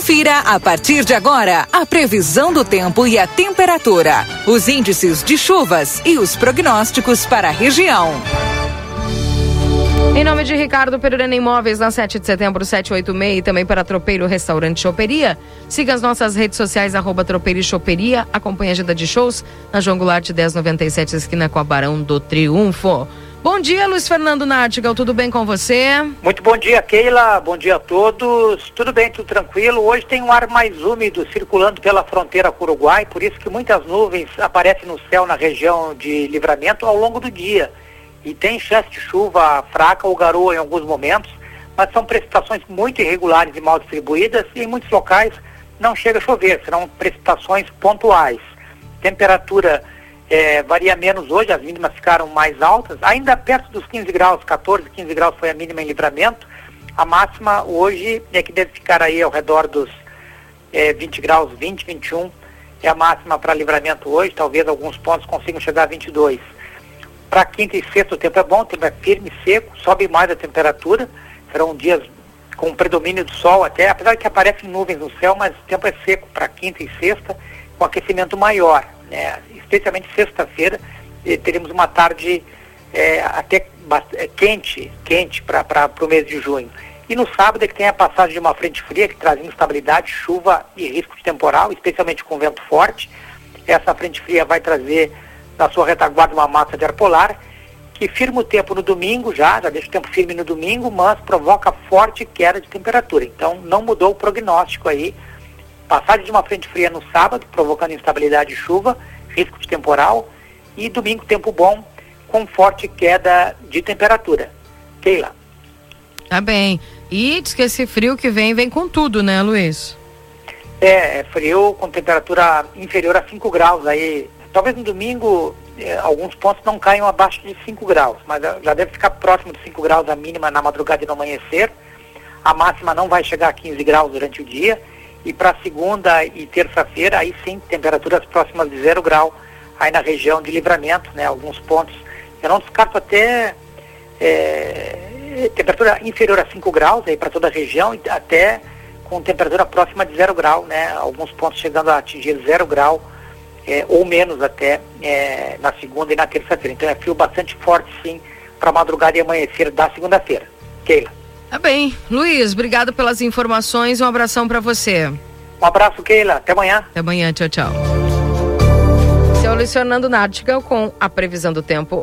Confira a partir de agora a previsão do tempo e a temperatura, os índices de chuvas e os prognósticos para a região. Em nome de Ricardo Perurena Imóveis, na 7 de setembro, 786, e também para Tropeiro Restaurante Choperia. Siga as nossas redes sociais, @Tropeiro e Choperia. Acompanhe a agenda de shows na João Goulart, 1097, esquina com a Barão do Triunfo. Bom dia, Luiz Fernando Nachtigall, tudo bem com você? Muito bom dia, Keila, bom dia a todos. Tudo bem, tudo tranquilo. Hoje tem um ar mais úmido circulando pela fronteira com o Uruguai, por isso que muitas nuvens aparecem no céu na região de Livramento ao longo do dia. E tem chance de chuva fraca ou garoa em alguns momentos, mas são precipitações muito irregulares e mal distribuídas e em muitos locais não chega a chover, serão precipitações pontuais. Temperatura varia menos hoje, as mínimas ficaram mais altas, ainda perto dos 15 graus, 14, 15 graus foi a mínima em Livramento. A máxima hoje é que deve ficar aí ao redor dos 20 graus, 20, 21 é a máxima para Livramento hoje, talvez alguns pontos consigam chegar a 22. Para quinta e sexta o tempo é bom, o tempo é firme e seco, sobe mais a temperatura, serão dias com predomínio do sol até, apesar que aparecem nuvens no céu, mas o tempo é seco para quinta e sexta, com aquecimento maior, né? Especialmente sexta-feira, teremos uma tarde até quente para o mês de junho. E no sábado é que tem a passagem de uma frente fria, que traz instabilidade, chuva e risco de temporal, especialmente com vento forte. Essa frente fria vai trazer na sua retaguarda uma massa de ar polar, que firma o tempo no domingo, já deixa o tempo firme no domingo, mas provoca forte queda de temperatura. Então, não mudou o prognóstico aí. Passagem de uma frente fria no sábado, provocando instabilidade de chuva, risco de temporal, e domingo, tempo bom, com forte queda de temperatura. Keila. Tá bem. E diz que esse frio que vem com tudo, né, Luiz? É frio com temperatura inferior a 5 graus aí. Talvez no domingo alguns pontos não caiam abaixo de 5 graus, mas já deve ficar próximo de 5 graus a mínima na madrugada e no amanhecer. A máxima não vai chegar a 15 graus durante o dia. E para segunda e terça-feira, aí sim, temperaturas próximas de 0 grau aí na região de Livramento, né? Alguns pontos. Eu não descarto até temperatura inferior a 5 graus aí para toda a região, e até com temperatura próxima de 0 grau, né? Alguns pontos chegando a atingir 0 grau. Ou menos até na segunda e na terça-feira. Então é frio bastante forte, sim, para madrugada e amanhecer da segunda-feira. Keila. Tá bem. Luiz, obrigado pelas informações. Um abração para você. Um abraço, Keila. Até amanhã. Até amanhã. Tchau, tchau. Seu Luiz Fernando Nachtigall com a previsão do tempo.